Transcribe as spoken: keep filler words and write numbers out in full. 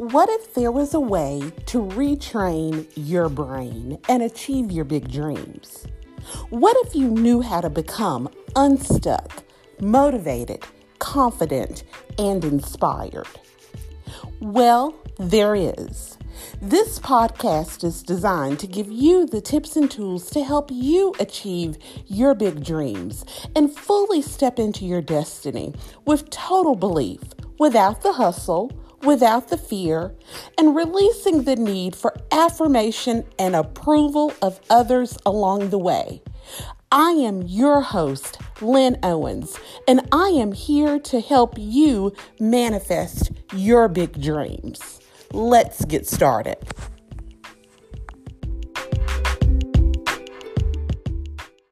What if there was a way to retrain your brain and achieve your big dreams? What if you knew how to become unstuck, motivated, confident, and inspired? Well, there is. This podcast is designed to give you the tips and tools to help you achieve your big dreams and fully step into your destiny with total belief, without the hustle, without the fear, and releasing the need for affirmation and approval of others along the way. I am your host, Lynn Owens, and I am here to help you manifest your big dreams. Let's get started.